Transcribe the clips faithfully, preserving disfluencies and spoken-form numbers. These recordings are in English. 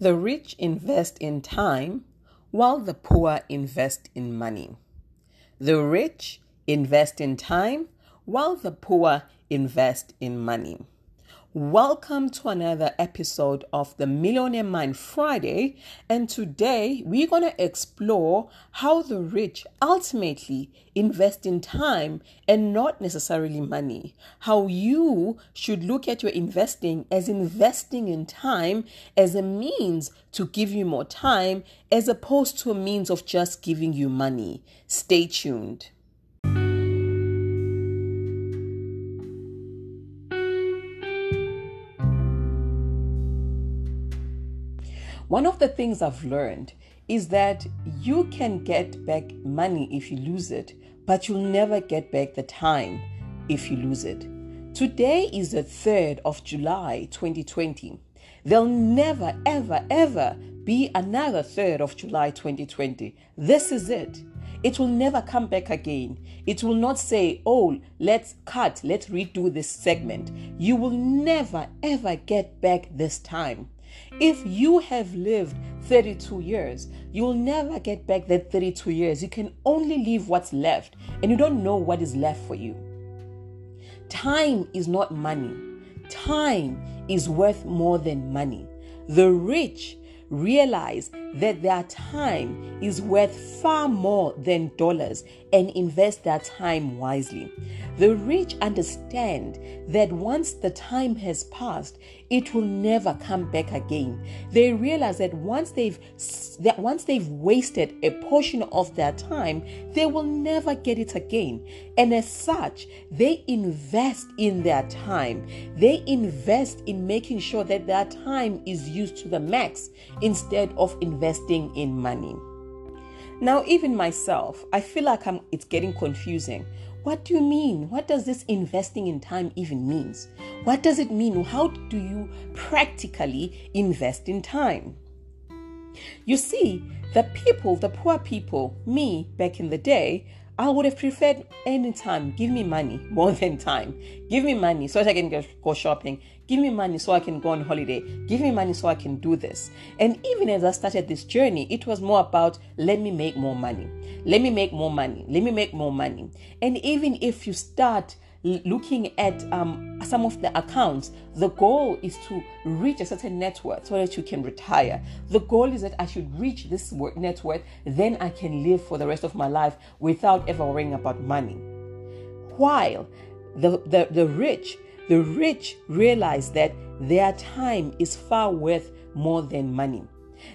The rich invest in time, while the poor invest in money. The rich invest in time, while the poor invest in money. Welcome to another episode of the Millionaire Mind Friday, and today we're going to explore how the rich ultimately invest in time and not necessarily money. How you should look at your investing as investing in time as a means to give you more time as opposed to a means of just giving you money. Stay tuned. One of the things I've learned is that you can get back money if you lose it, but you'll never get back the time if you lose it. Today is the third of July, twenty twenty. There'll never, ever, ever be another third of July, twenty twenty. This is it. It will never come back again. It will not say, oh, let's cut, let's redo this segment. You will never, ever get back this time. If you have lived thirty-two years, you'll never get back that thirty-two years. You can only leave what's left, and you don't know what is left for you. Time is not money. Time is worth more than money. The rich realize that their time is worth far more than dollars and invest their time wisely. The rich understand that once the time has passed, it will never come back again. They realize that once they've that once they've wasted a portion of their time, they will never get it again. And as such, they invest in their time. They invest in making sure that their time is used to the max instead of investing in money. Now, even myself, I feel like I'm, it's getting confusing. What do you mean? What does this investing in time even mean? What does it mean? How do you practically invest in time? You see, the people, the poor people, me back in the day, I would have preferred any time. Give me money more than time. Give me money so that I can go shopping. Give me money so I can go on holiday. Give me money so I can do this. And even as I started this journey, it was more about, let me make more money. Let me make more money. Let me make more money. And even if you start looking at um, some of the accounts, the goal is to reach a certain net worth so that you can retire. The goal is that I should reach this net worth, then I can live for the rest of my life without ever worrying about money. While the, the, the rich, the rich realize that their time is far worth more than money.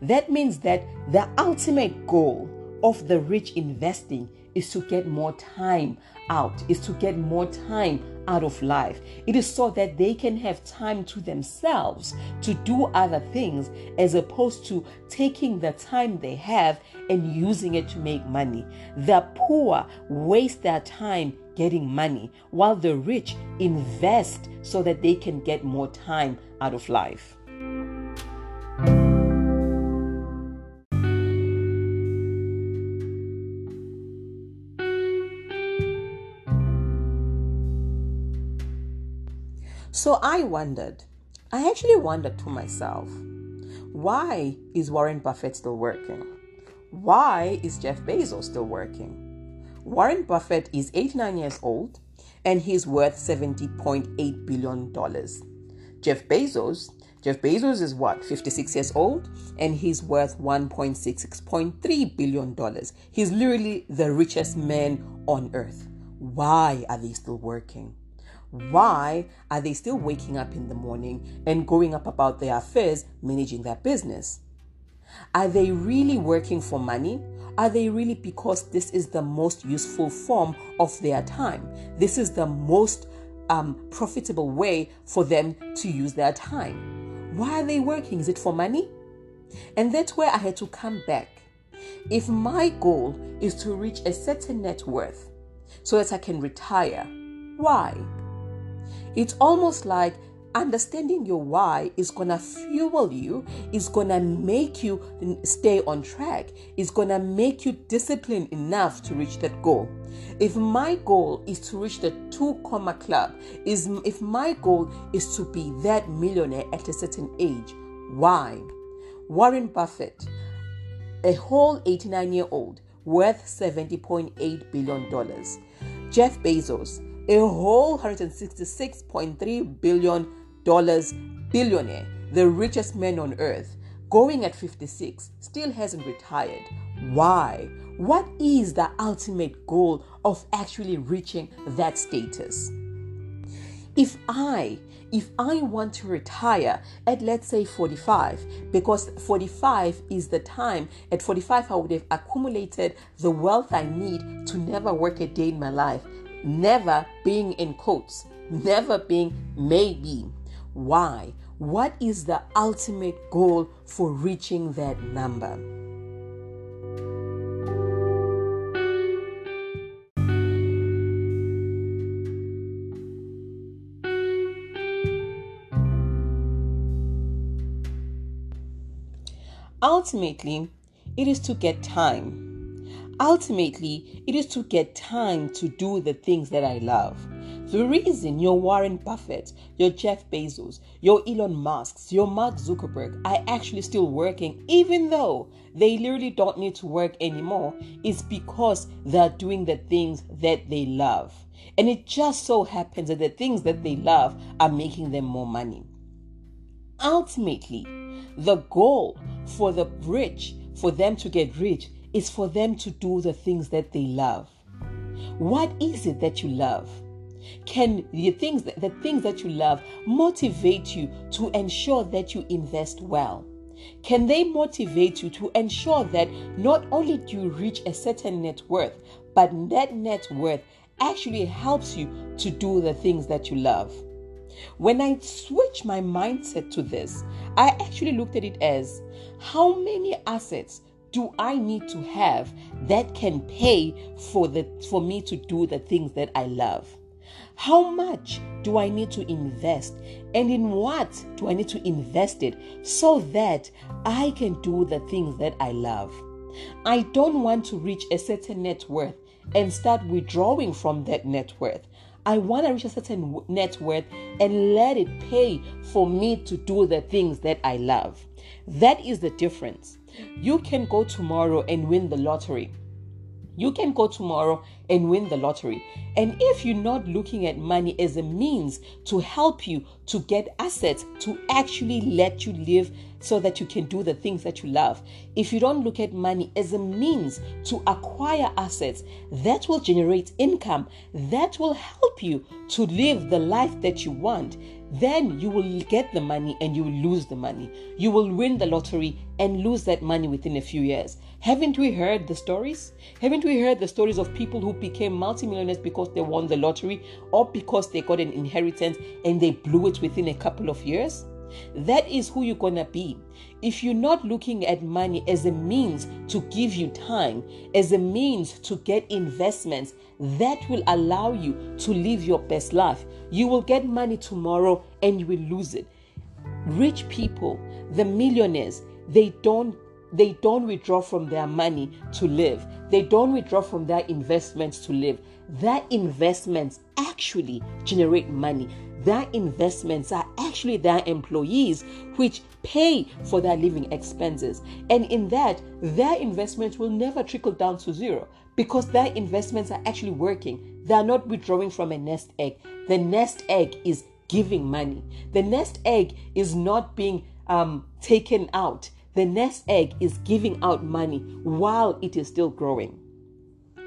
That means that the ultimate goal of the rich investing is to get more time out, is to get more time out of life. It is so that they can have time to themselves to do other things as opposed to taking the time they have and using it to make money. The poor waste their time getting money while the rich invest so that they can get more time out of life. So I wondered, I actually wondered to myself, why is Warren Buffett still working? Why is Jeff Bezos still working? Warren Buffett is eighty-nine years old and he's worth seventy point eight billion dollars. Jeff Bezos, Jeff Bezos is what, fifty-six years old and he's worth one point six six point three billion dollars. He's literally the richest man on earth. Why are they still working? Why are they still waking up in the morning and going up about their affairs, managing their business? Are they really working for money? Are they really, because this is the most useful form of their time? This is the most um, profitable way for them to use their time. Why are they working? Is it for money? And that's where I had to come back. If my goal is to reach a certain net worth so that I can retire, why? It's almost like understanding your why is going to fuel you, is going to make you stay on track, is going to make you disciplined enough to reach that goal. If my goal is to reach the two comma club, is if my goal is to be that millionaire at a certain age, why? Warren Buffett, a whole eighty-nine-year-old worth seventy point eight billion dollars. Jeff Bezos, a whole one hundred sixty-six point three billion dollars billionaire, the richest man on earth, going at fifty-six, still hasn't retired. Why? What is the ultimate goal of actually reaching that status? If I, if I want to retire at, let's say, forty-five, because forty-five is the time, at forty-five I would have accumulated the wealth I need to never work a day in my life, never being in quotes, never being maybe. Why? What is the ultimate goal for reaching that number? Ultimately, it is to get time. Ultimately, it is to get time to do the things that I love. The reason your Warren Buffett, your Jeff Bezos, your Elon Musk, your Mark Zuckerberg are actually still working, even though they literally don't need to work anymore, is because they're doing the things that they love. And it just so happens that the things that they love are making them more money. Ultimately, the goal for the rich, for them to get rich, is for them to do the things that they love. What is it that you love? Can the things that, the things that you love motivate you to ensure that you invest well? Can they motivate you to ensure that not only do you reach a certain net worth, but that net worth actually helps you to do the things that you love? When I switched my mindset to this, I actually looked at it as, how many assets do I need to have that can pay for the for me to do the things that I love? How much do I need to invest, and in what do I need to invest it so that I can do the things that I love? I don't want to reach a certain net worth and start withdrawing from that net worth. I want to reach a certain net worth and let it pay for me to do the things that I love. That is the difference. You can go tomorrow and win the lottery. You can go tomorrow and win the lottery. And if you're not looking at money as a means to help you to get assets to actually let you live so that you can do the things that you love, if you don't look at money as a means to acquire assets that will generate income, that will help you to live the life that you want, then you will get the money and you will lose the money. You will win the lottery and lose that money within a few years. Haven't we heard the stories? Haven't we heard the stories of people who became multimillionaires because they won the lottery or because they got an inheritance and they blew it within a couple of years? That is who you're gonna be. If you're not looking at money as a means to give you time, as a means to get investments that will allow you to live your best life, you will get money tomorrow and you will lose it. Rich people, the millionaires, they don't They don't withdraw from their money to live. They don't withdraw from their investments to live. Their investments actually generate money. Their investments are actually their employees, which pay for their living expenses. And in that, their investments will never trickle down to zero because their investments are actually working. They are not withdrawing from a nest egg. The nest egg is giving money. The nest egg is not being um, taken out. The nest egg is giving out money while it is still growing.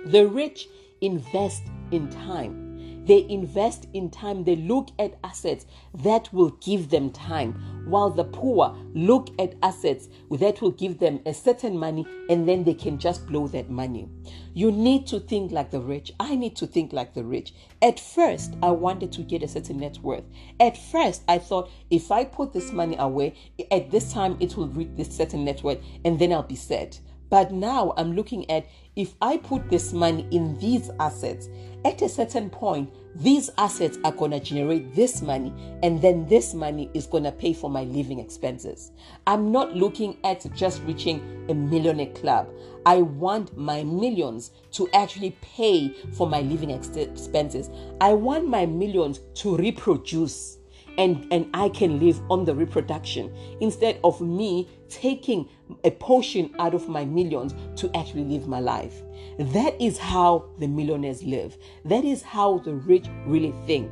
The rich invest in time. They invest in time. They look at assets that will give them time, while the poor look at assets that will give them a certain money and then they can just blow that money. You need to think like the rich. I need to think like the rich. At first, I wanted to get a certain net worth. At first, I thought if I put this money away, at this time it will reach this certain net worth and then I'll be set. But now I'm looking at, if I put this money in these assets, at a certain point, these assets are going to generate this money, and then this money is going to pay for my living expenses. I'm not looking at just reaching a millionaire club. I want my millions to actually pay for my living ex- expenses. I want my millions to reproduce. and, and I can live on the reproduction instead of me taking a portion out of my millions to actually live my life. That is how the millionaires live. That is how the rich really think.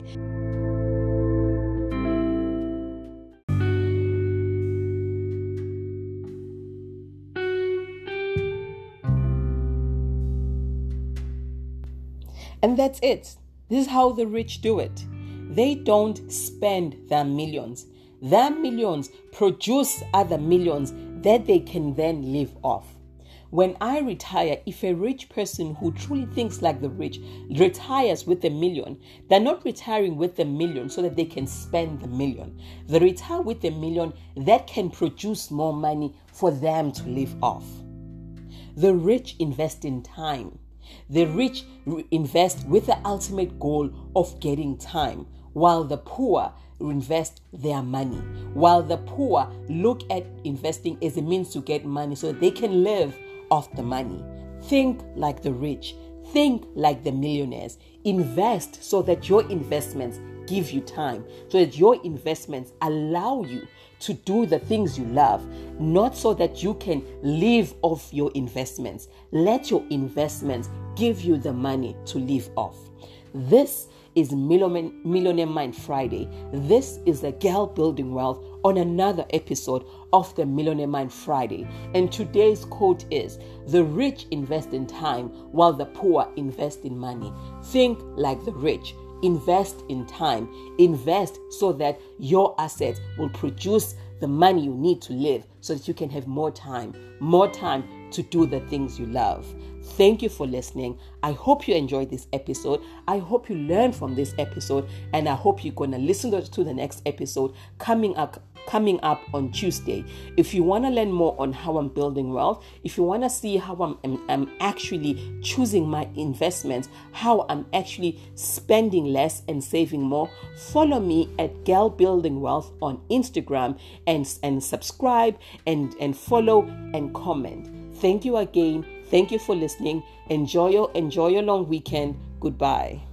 And that's it. This is how the rich do it. They don't spend their millions. Their millions produce other millions that they can then live off. When I retire, if a rich person who truly thinks like the rich retires with a million, they're not retiring with a million so that they can spend the million. They retire with a million that can produce more money for them to live off. The rich invest in time. The rich invest with the ultimate goal of getting time, while the poor invest their money, while the poor look at investing as a means to get money so that they can live off the money. Think like the rich. Think like the millionaires. Invest so that your investments give you time, so that your investments allow you to do the things you love, not so that you can live off your investments. Let your investments give you the money to live off. This is Millionaire Mind Friday. This is the Girl Building Wealth on another episode of the Millionaire Mind Friday. And today's quote is, "The rich invest in time while the poor invest in money." Think like the rich. Invest in time. Invest so that your assets will produce the money you need to live so that you can have more time, more time to do the things you love. Thank you for listening. I hope you enjoyed this episode. I hope you learned from this episode, and I hope you're going to listen to the next episode coming up coming up on Tuesday. If you want to learn more on how I'm building wealth, if you want to see how I'm, I'm, I'm actually choosing my investments, how I'm actually spending less and saving more, follow me at Girl Building Wealth on Instagram, and, and subscribe and, and follow and comment. Thank you again. Thank you for listening. Enjoy your, enjoy your long weekend. Goodbye.